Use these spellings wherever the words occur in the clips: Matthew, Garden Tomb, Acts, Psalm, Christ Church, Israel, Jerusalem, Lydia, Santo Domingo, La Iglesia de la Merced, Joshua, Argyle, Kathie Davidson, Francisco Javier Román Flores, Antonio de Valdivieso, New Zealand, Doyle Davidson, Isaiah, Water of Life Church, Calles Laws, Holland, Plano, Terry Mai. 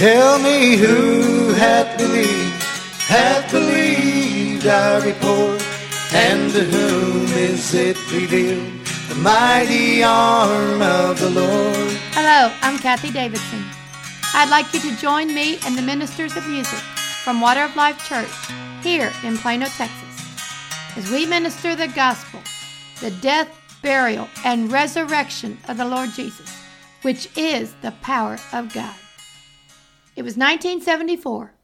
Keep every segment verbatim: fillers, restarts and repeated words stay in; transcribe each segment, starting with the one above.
Tell me who hath believed, hath believed our report, and to whom is it revealed, the mighty arm of the Lord. Hello, I'm Kathie Davidson. I'd like you to join me and the ministers of music from Water of Life Church here in Plano, Texas, as we minister the gospel, the death, burial, and resurrection of the Lord Jesus, which is the power of God. It was nineteen seventy-four.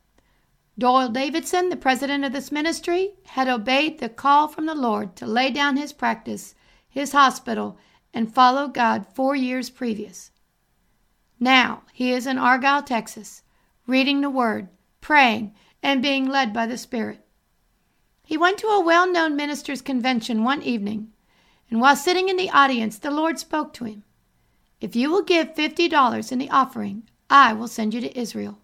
Doyle Davidson, the president of this ministry, had obeyed the call from the Lord to lay down his practice, his hospital, and follow God four years previous. Now he is in Argyle, Texas, reading the Word, praying, and being led by the Spirit. He went to a well-known ministers' convention one evening, and while sitting in the audience, the Lord spoke to him. If you will give fifty dollars in the offering, I will send you to Israel.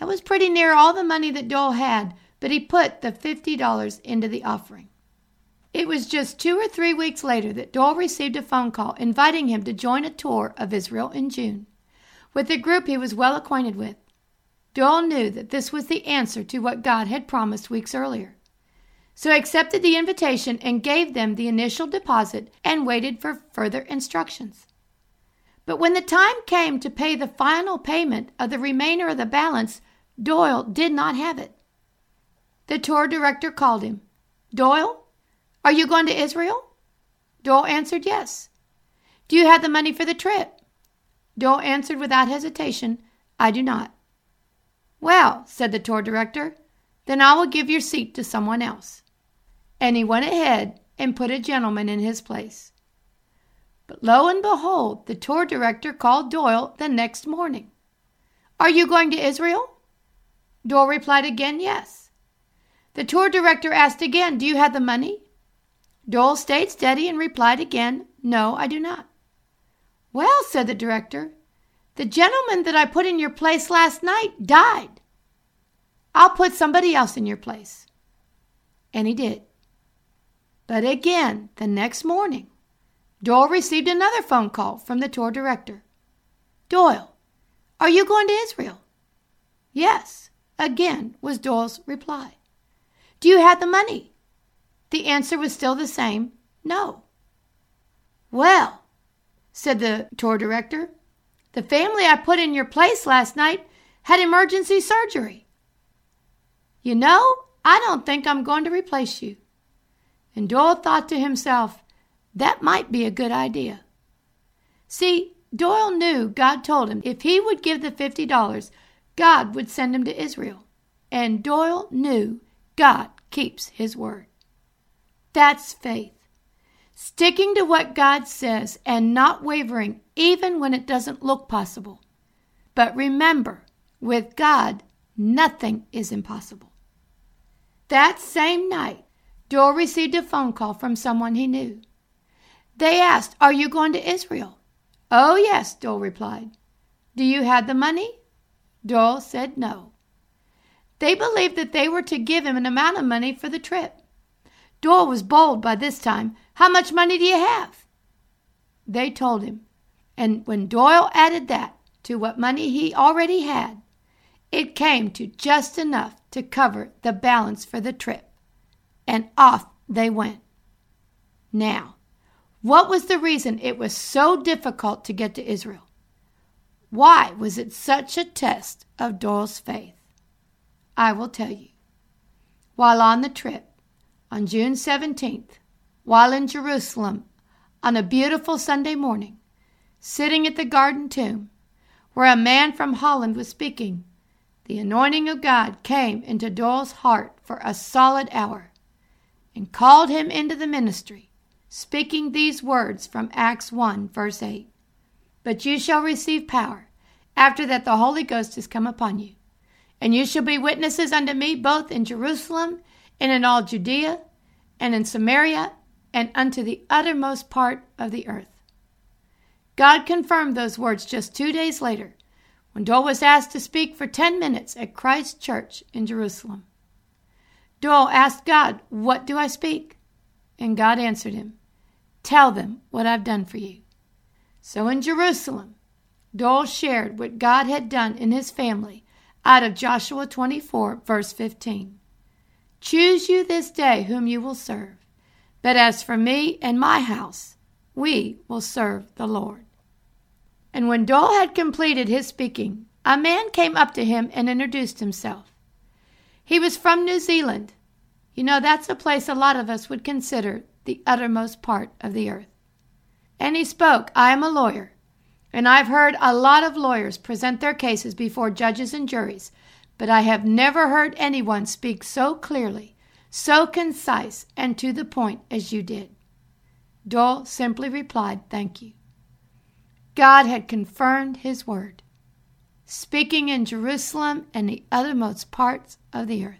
That was pretty near all the money that Doyle had, but he put the fifty dollars into the offering. It was just two or three weeks later that Doyle received a phone call inviting him to join a tour of Israel in June with a group he was well acquainted with. Doyle knew that this was the answer to what God had promised weeks earlier, so he accepted the invitation and gave them the initial deposit and waited for further instructions. But when the time came to pay the final payment of the remainder of the balance, Doyle did not have it. The tour director called him. Doyle, are you going to Israel? Doyle answered yes. Do you have the money for the trip? Doyle answered without hesitation, I do not. Well, said the tour director, then I will give your seat to someone else. And he went ahead and put a gentleman in his place. But lo and behold, the tour director called Doyle the next morning. Are you going to Israel? Doyle replied again, yes. The tour director asked again, do you have the money? Doyle stayed steady and replied again, no, I do not. Well, said the director, the gentleman that I put in your place last night died. I'll put somebody else in your place. And he did. But again, the next morning, Doyle received another phone call from the tour director. Doyle, are you going to Israel? Yes, again was Doyle's reply. Do you have the money? The answer was still the same, no. Well, said the tour director, the family I put in your place last night had emergency surgery. You know, I don't think I'm going to replace you. And Doyle thought to himself, that might be a good idea. See, Doyle knew God told him if he would give the fifty dollars, God would send him to Israel. And Doyle knew God keeps his word. That's faith. Sticking to what God says and not wavering even when it doesn't look possible. But remember, with God, nothing is impossible. That same night, Doyle received a phone call from someone he knew. They asked, are you going to Israel? Oh, yes, Doyle replied. Do you have the money? Doyle said no. They believed that they were to give him an amount of money for the trip. Doyle was bold by this time. How much money do you have? They told him. And when Doyle added that to what money he already had, it came to just enough to cover the balance for the trip. And off they went. Now, what was the reason it was so difficult to get to Israel? Why was it such a test of Doyle's faith? I will tell you. While on the trip, on June seventeenth, while in Jerusalem, on a beautiful Sunday morning, sitting at the Garden Tomb, where a man from Holland was speaking, the anointing of God came into Doyle's heart for a solid hour and called him into the ministry, speaking these words from Acts one, verse eight. But you shall receive power, after that the Holy Ghost has come upon you. And you shall be witnesses unto me both in Jerusalem, and in all Judea, and in Samaria, and unto the uttermost part of the earth. God confirmed those words just two days later, when Doyle was asked to speak for ten minutes at Christ Church in Jerusalem. Doyle asked God, what do I speak? And God answered him, tell them what I've done for you. So in Jerusalem, Doyle shared what God had done in his family out of Joshua twenty-four, verse fifteen. Choose you this day whom you will serve, but as for me and my house, we will serve the Lord. And when Doyle had completed his speaking, a man came up to him and introduced himself. He was from New Zealand. You know, that's a place a lot of us would consider the uttermost part of the earth. And he spoke, I am a lawyer, and I've heard a lot of lawyers present their cases before judges and juries, but I have never heard anyone speak so clearly, so concise, and to the point as you did. Doyle simply replied, thank you. God had confirmed his word, speaking in Jerusalem and the uttermost parts of the earth.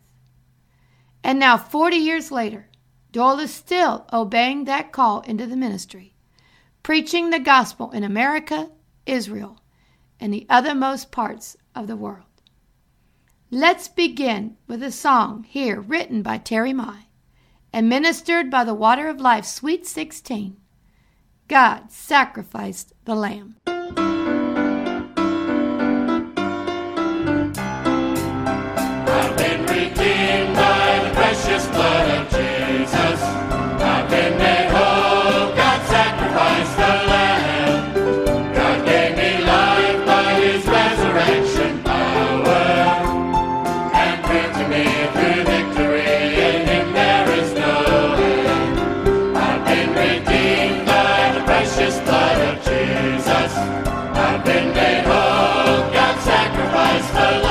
And now, forty years later, Doyle is still obeying that call into the ministry, preaching the gospel in America, Israel, and the othermost parts of the world. Let's begin with a song here written by Terry Mai and ministered by the Water of Life Sweet sixteen, God Sacrificed the Lamb. I've been redeemed by the precious blood of Jesus. I've been made whole. God sacrificed the Lamb. God gave me life by his resurrection power, and proved to me through victory in him there is no end. I've been redeemed by the precious blood of Jesus. I've been made whole. God sacrificed the Lamb.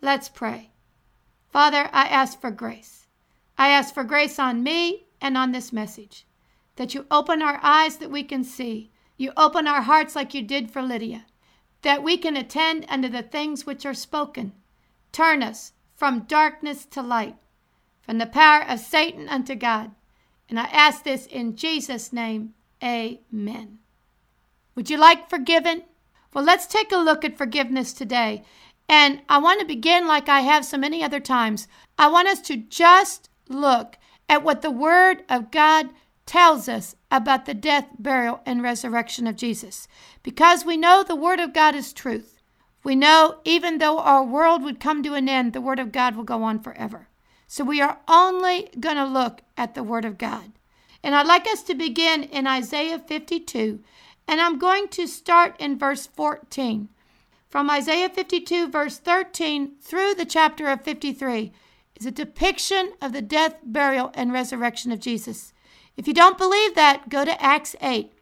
Let's pray. Father, I ask for grace. I ask for grace on me and on this message, that you open our eyes that we can see. You open our hearts like you did for Lydia, that we can attend unto the things which are spoken. Turn us from darkness to light, from the power of Satan unto God, And I ask this in Jesus' name. Amen. Would you like forgiven? Well, let's take a look at forgiveness today. And I want to begin like I have so many other times. I want us to just look at what the Word of God tells us about the death, burial, and resurrection of Jesus. Because we know the Word of God is truth. We know even though our world would come to an end, the Word of God will go on forever. So we are only going to look at the Word of God. And I'd like us to begin in Isaiah fifty-two. And I'm going to start in verse fourteen. From Isaiah fifty-two, verse thirteen, through the chapter of fifty-three, is a depiction of the death, burial, and resurrection of Jesus. If you don't believe that, go to Acts eight.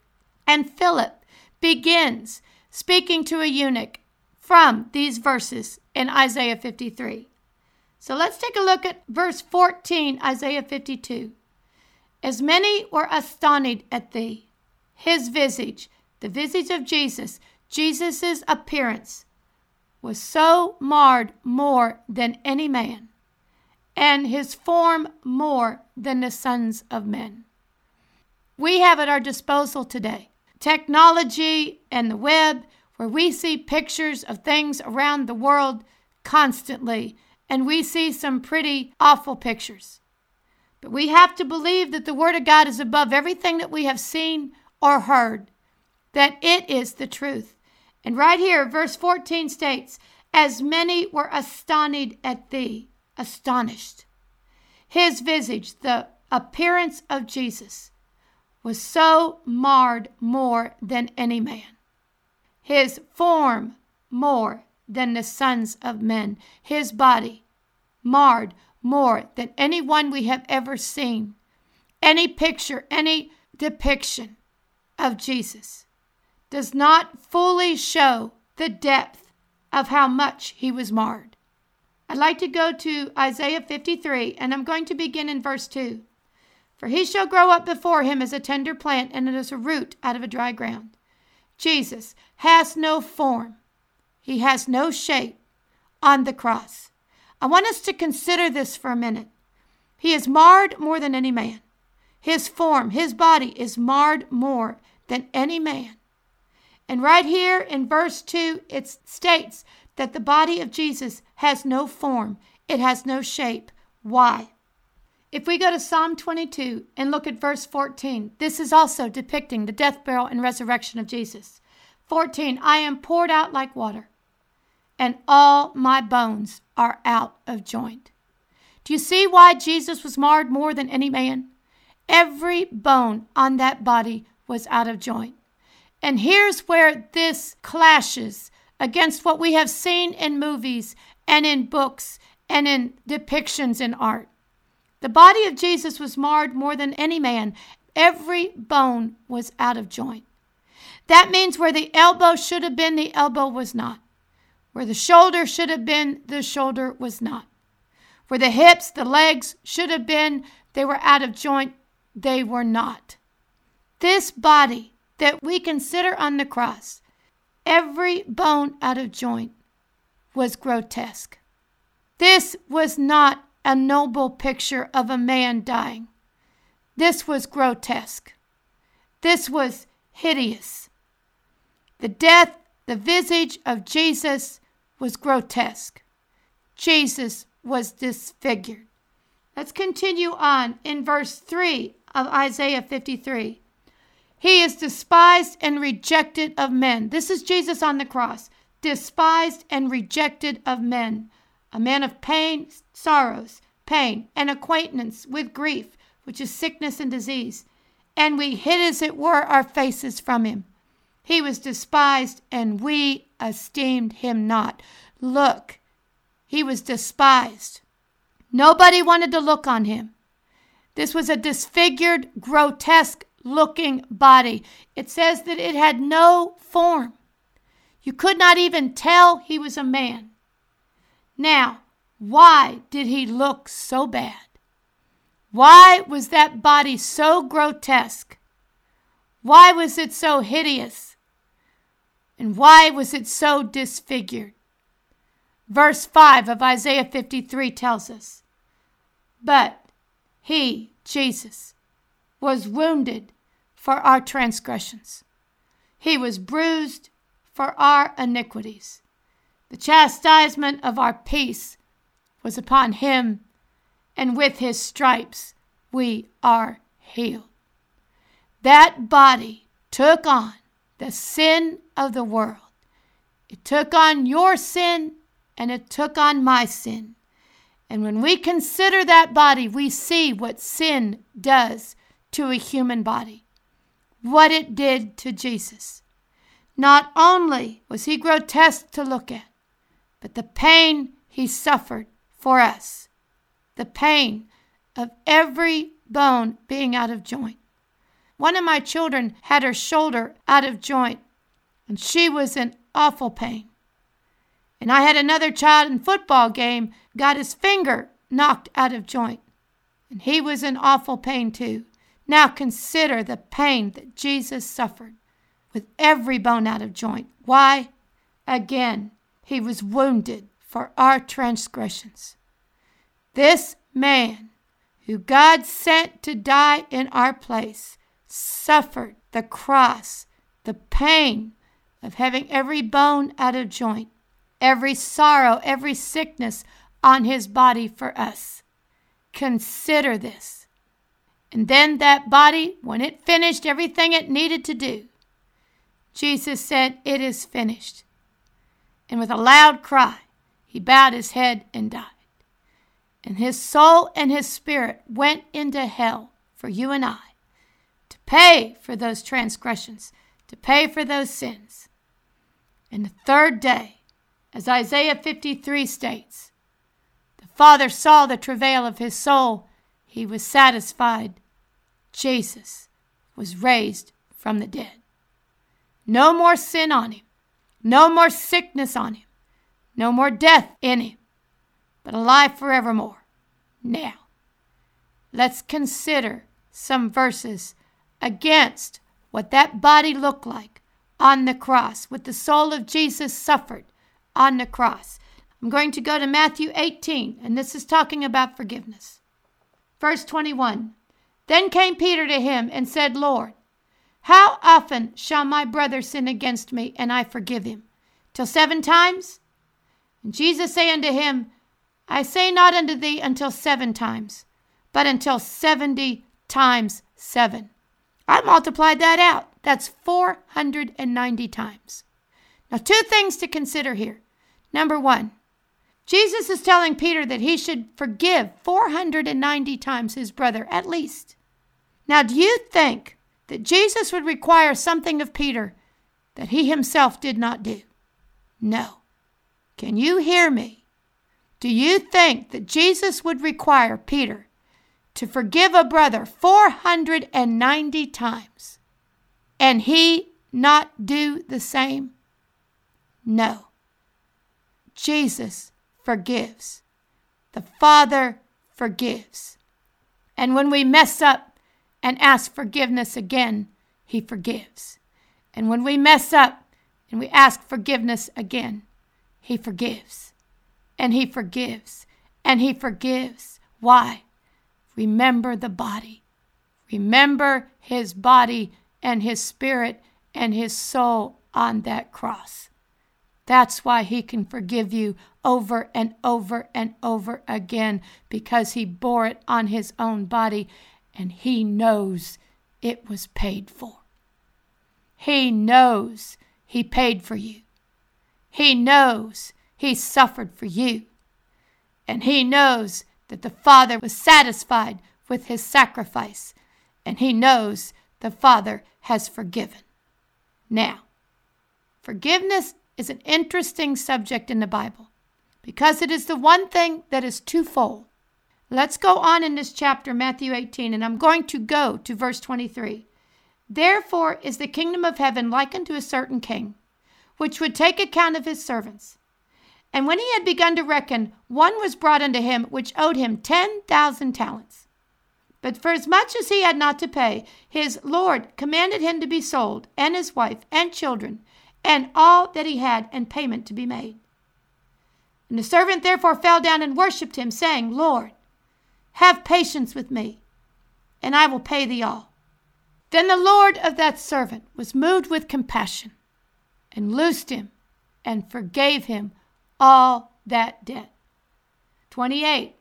And Philip begins speaking to a eunuch from these verses in Isaiah fifty-three. So let's take a look at verse fourteen, Isaiah fifty-two. As many were astonished at thee, his visage, the visage of Jesus, Jesus' appearance was so marred more than any man, and his form more than the sons of men. We have at our disposal today technology and the web, where we see pictures of things around the world constantly, and we see some pretty awful pictures. But we have to believe that the Word of God is above everything that we have seen or heard, that it is the truth. And right here, verse fourteen states, as many were astonished at thee, astonished. His visage, the appearance of Jesus, was so marred more than any man. His form more than the sons of men. His body marred more than anyone we have ever seen. Any picture, any depiction of Jesus does not fully show the depth of how much he was marred. I'd like to go to Isaiah fifty-three, and I'm going to begin in verse two. For he shall grow up before him as a tender plant, and as a root out of a dry ground. Jesus has no form. He has no shape on the cross. I want us to consider this for a minute. He is marred more than any man. His form, his body is marred more than any man. And right here in verse two, it states that the body of Jesus has no form. It has no shape. Why? If we go to Psalm twenty-two and look at verse fourteen, this is also depicting the death, burial, and resurrection of Jesus. fourteen, I am poured out like water, and all my bones are out of joint. Do you see why Jesus was marred more than any man? Every bone on that body was out of joint. And here's where this clashes against what we have seen in movies and in books and in depictions in art. The body of Jesus was marred more than any man. Every bone was out of joint. That means where the elbow should have been, the elbow was not. Where the shoulder should have been, the shoulder was not. Where the hips, the legs should have been, they were out of joint, they were not. This body that we consider on the cross, every bone out of joint, was grotesque. This was not a noble picture of a man dying. This was grotesque. This was hideous. The death, the visage of Jesus was grotesque. Jesus was disfigured. Let's continue on in verse three of Isaiah fifty-three. He is despised and rejected of men. This is Jesus on the cross, despised and rejected of men. A man of pain, sorrows, pain, and acquaintance with grief, which is sickness and disease. And we hid as it were our faces from him. He was despised, and we esteemed him not. Look, he was despised. Nobody wanted to look on him. This was a disfigured, grotesque-looking body. It says that it had no form. You could not even tell he was a man. Now, why did he look so bad? Why was that body so grotesque? Why was it so hideous? And why was it so disfigured? Verse five of Isaiah fifty-three tells us, but he, Jesus, was wounded for our transgressions. He was bruised for our iniquities. The chastisement of our peace was upon him, and with his stripes we are healed. That body took on the sin of the world. It took on your sin, and it took on my sin. And when we consider that body, we see what sin does to a human body, what it did to Jesus. Not only was he grotesque to look at, but the pain he suffered for us, the pain of every bone being out of joint. One of my children had her shoulder out of joint, and she was in awful pain. And I had another child in football game, got his finger knocked out of joint, and he was in awful pain too. Now consider the pain that Jesus suffered with every bone out of joint. Why? Again, he was wounded for our transgressions. This man, who God sent to die in our place, suffered the cross, the pain of having every bone out of joint, every sorrow, every sickness on his body for us. Consider this. And then that body, when it finished everything it needed to do, Jesus said, "It is finished." And with a loud cry, he bowed his head and died. And his soul and his spirit went into hell for you and I, to pay for those transgressions, to pay for those sins. And the third day, as Isaiah fifty-three states, the Father saw the travail of his soul. He was satisfied. Jesus was raised from the dead. No more sin on him. No more sickness on him. No more death in him. But alive forevermore. Now, let's consider some verses against what that body looked like on the cross, what the soul of Jesus suffered on the cross. I'm going to go to Matthew eighteen, and this is talking about forgiveness. Verse twenty-one, "Then came Peter to him and said, Lord, how often shall my brother sin against me, and I forgive him? Till seven times? And Jesus said unto him, I say not unto thee until seven times, but until seventy times seven. I multiplied that out. That's four hundred ninety times. Now, two things to consider here. Number one, Jesus is telling Peter that he should forgive four hundred ninety times his brother, at least. Now, do you think that Jesus would require something of Peter that he himself did not do? No. Can you hear me? Do you think that Jesus would require Peter to forgive a brother four hundred ninety times and he not do the same? No. Jesus forgives. The Father forgives. And when we mess up and ask forgiveness again, he forgives. And when we mess up and we ask forgiveness again, he forgives. And he forgives. And he forgives. Why? Remember the body. Remember his body and his spirit and his soul on that cross. That's why he can forgive you over and over and over again, because he bore it on his own body and he knows it was paid for. He knows he paid for you. He knows he suffered for you. And he knows that the Father was satisfied with his sacrifice. And he knows the Father has forgiven. Now, forgiveness is an interesting subject in the Bible, because it is the one thing that is twofold. Let's go on in this chapter, Matthew eighteen, and I'm going to go to verse twenty-three. Therefore is the kingdom of heaven likened to a certain king, which would take account of his servants. And when he had begun to reckon, one was brought unto him which owed him ten thousand talents. But for as much as he had not to pay, his Lord commanded him to be sold, and his wife, and children, and all that he had, and payment to be made. And the servant therefore fell down and worshipped him, saying, Lord, have patience with me, and I will pay thee all. Then the Lord of that servant was moved with compassion and loosed him and forgave him all that debt. twenty-eight.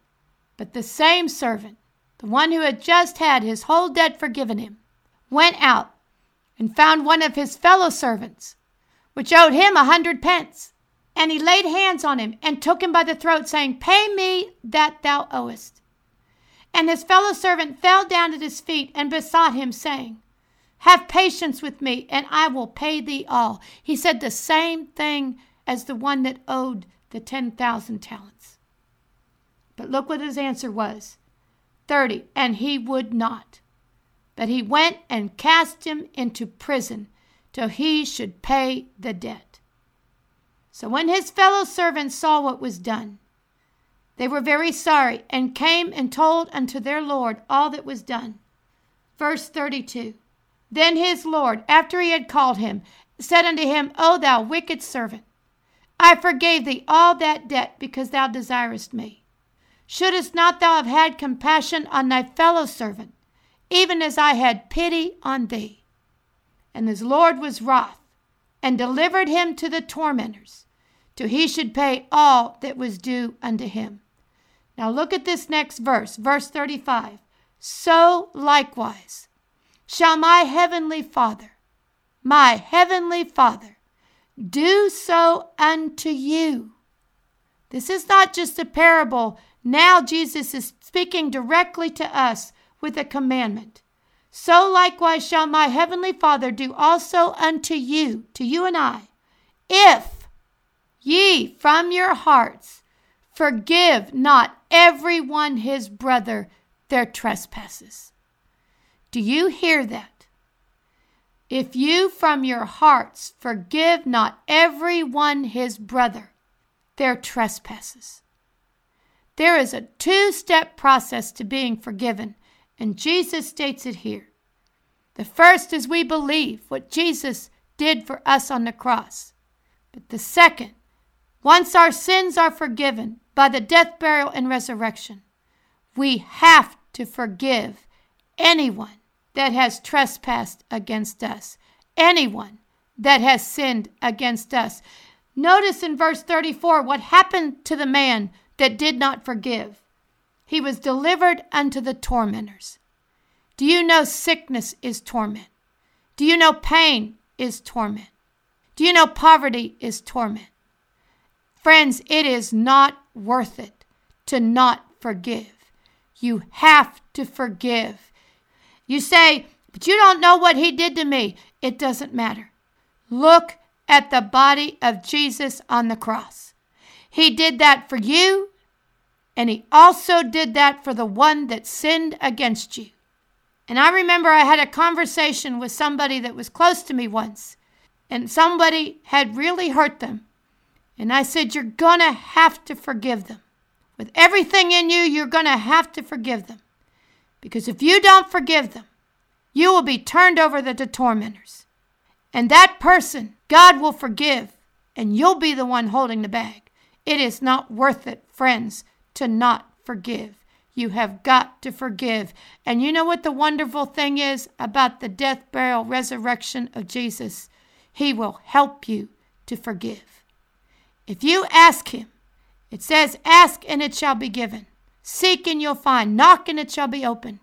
But the same servant, the one who had just had his whole debt forgiven him, went out and found one of his fellow servants, which owed him a hundred pence. And he laid hands on him and took him by the throat, saying, Pay me that thou owest. And his fellow servant fell down at his feet and besought him, saying, Have patience with me, and I will pay thee all. He said the same thing as the one that owed the ten thousand talents. But look what his answer was. thirty, and he would not. But he went and cast him into prison till he should pay the debt. So when his fellow servants saw what was done, they were very sorry and came and told unto their Lord all that was done. Verse thirty-two. Then his Lord, after he had called him, said unto him, O thou wicked servant, I forgave thee all that debt because thou desirest me. Shouldest not thou have had compassion on thy fellow servant, even as I had pity on thee? And his Lord was wroth, and delivered him to the tormentors, till he should pay all that was due unto him. Now look at this next verse, verse thirty-five. So likewise shall my heavenly Father, my heavenly Father, do so unto you. This is not just a parable. Now Jesus is speaking directly to us with a commandment. So likewise shall my heavenly Father do also unto you, to you and I, if ye from your hearts forgive not every one his brother their trespasses. Do you hear that? If you from your hearts forgive not every one his brother their trespasses. There is a two-step process to being forgiven, and Jesus states it here. The first is we believe what Jesus did for us on the cross. But the second, once our sins are forgiven by the death, burial, and resurrection, we have to forgive anyone that has trespassed against us, anyone that has sinned against us. Notice in verse thirty-four what happened to the man that did not forgive. He was delivered unto the tormentors. Do you know sickness is torment? Do you know pain is torment? Do you know poverty is torment? Friends, it is not worth it to not forgive. You have to forgive. You say, but you don't know what he did to me. It doesn't matter. Look at the body of Jesus on the cross. He did that for you, and he also did that for the one that sinned against you. And I remember I had a conversation with somebody that was close to me once, and somebody had really hurt them. And I said, you're going to have to forgive them. With everything in you, you're going to have to forgive them. Because if you don't forgive them, you will be turned over to the tormentors. And that person, God will forgive, and you'll be the one holding the bag. It is not worth it, friends, to not forgive. You have got to forgive. And you know what the wonderful thing is about the death, burial, resurrection of Jesus? He will help you to forgive. If you ask him, it says, ask and it shall be given. Seek and you'll find. Knock and it shall be opened.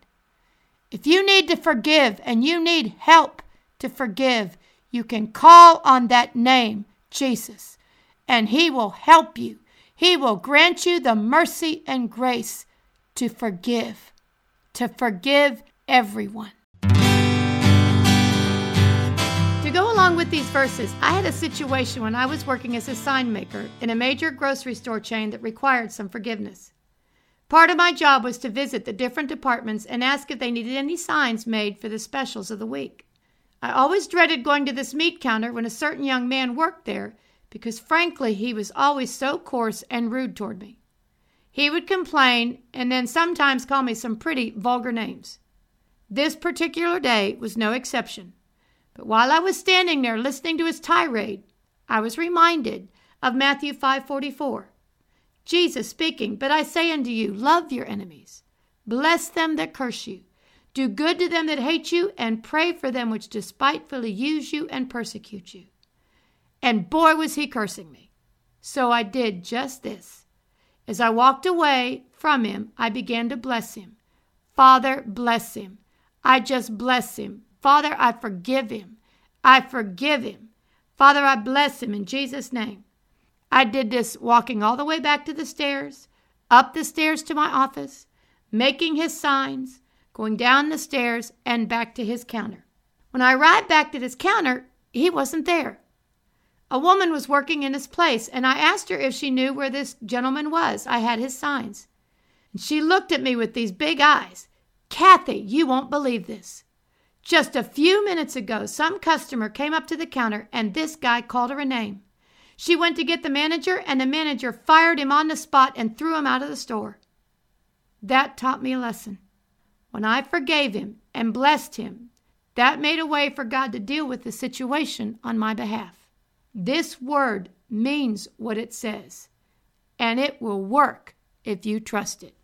If you need to forgive and you need help to forgive, you can call on that name, Jesus, and he will help you. He will grant you the mercy and grace to forgive, to forgive everyone. To go along with these verses, I had a situation when I was working as a sign maker in a major grocery store chain that required some forgiveness. Part of my job was to visit the different departments and ask if they needed any signs made for the specials of the week. I always dreaded going to this meat counter when a certain young man worked there because, frankly, he was always so coarse and rude toward me. He would complain and then sometimes call me some pretty vulgar names. This particular day was no exception. But while I was standing there listening to his tirade, I was reminded of Matthew five forty-four. Jesus speaking, But I say unto you, love your enemies, bless them that curse you, Do good to them that hate you, and pray for them which despitefully use you and persecute you. And boy, was he cursing me. So I did just this. As I walked away from him, I began to bless him. Father, bless him. I just bless him. Father, I forgive him. I forgive him. Father, I bless him in Jesus' name. I did this walking all the way back to the stairs, up the stairs to my office, making his signs, going down the stairs and back to his counter. When I arrived back at his counter, he wasn't there. A woman was working in his place, and I asked her if she knew where this gentleman was. I had his signs. And she looked at me with these big eyes. Kathie, you won't believe this. Just a few minutes ago, some customer came up to the counter, and this guy called her a name. She went to get the manager, and the manager fired him on the spot and threw him out of the store. That taught me a lesson. When I forgave him and blessed him, that made a way for God to deal with the situation on my behalf. This word means what it says, and it will work if you trust it.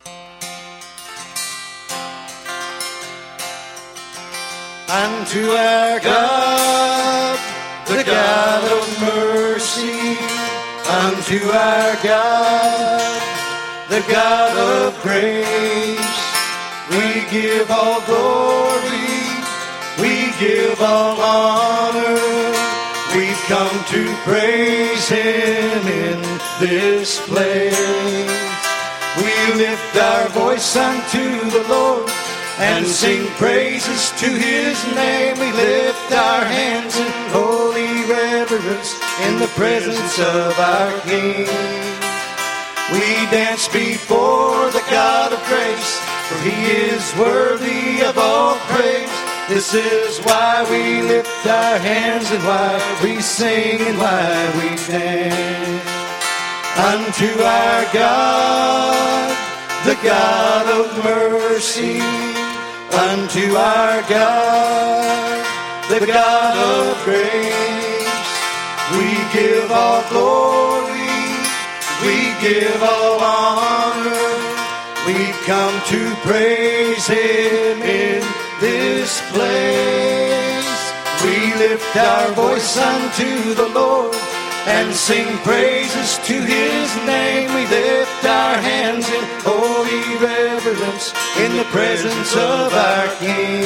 And to our God, the God of mercy, and to our God, the God of grace, we give all glory, we give all honor, we've come to praise him in this place. We lift our voice unto the Lord and sing praises to his name. We lift our hands in holy reverence in the presence of our King. We dance before the God of grace, for he is worthy of all praise. This is why we lift our hands and why we sing and why we dance. Unto our God, the God of mercy. Unto our God, the God of grace. We give all glory, we give all honor. We come to praise him in this place. We lift our voice unto the Lord and sing praises to his name. We lift our hands in holy reverence in the presence of our King.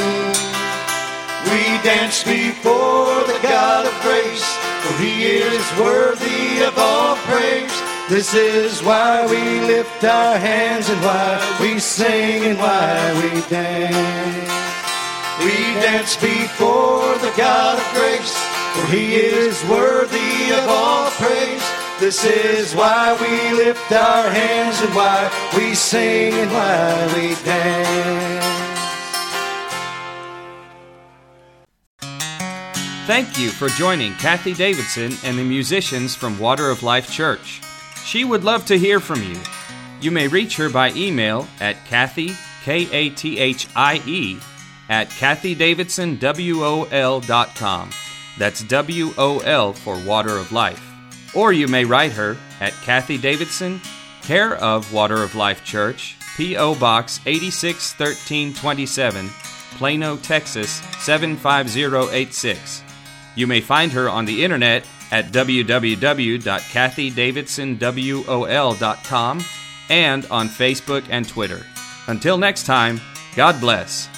We dance before the God of grace, for he is worthy of all praise. This is why we lift our hands and why we sing and why we dance. We dance before the God of grace, for he is worthy of all praise. This is why we lift our hands and why we sing and why we dance. Thank you for joining Kathie Davidson and the musicians from Water of Life Church. She would love to hear from you. You may reach her by email at Kathie, K A T H I E, at Kathie Davidson W O L dot com. That's W O L for Water of Life. Or you may write her at Kathie Davidson, care of Water of Life Church, P O Box eight six one three two seven, Plano, Texas seven five zero eight six. You may find her on the internet at w w w dot kathie davidson w o l dot com and on Facebook and Twitter. Until next time, God bless.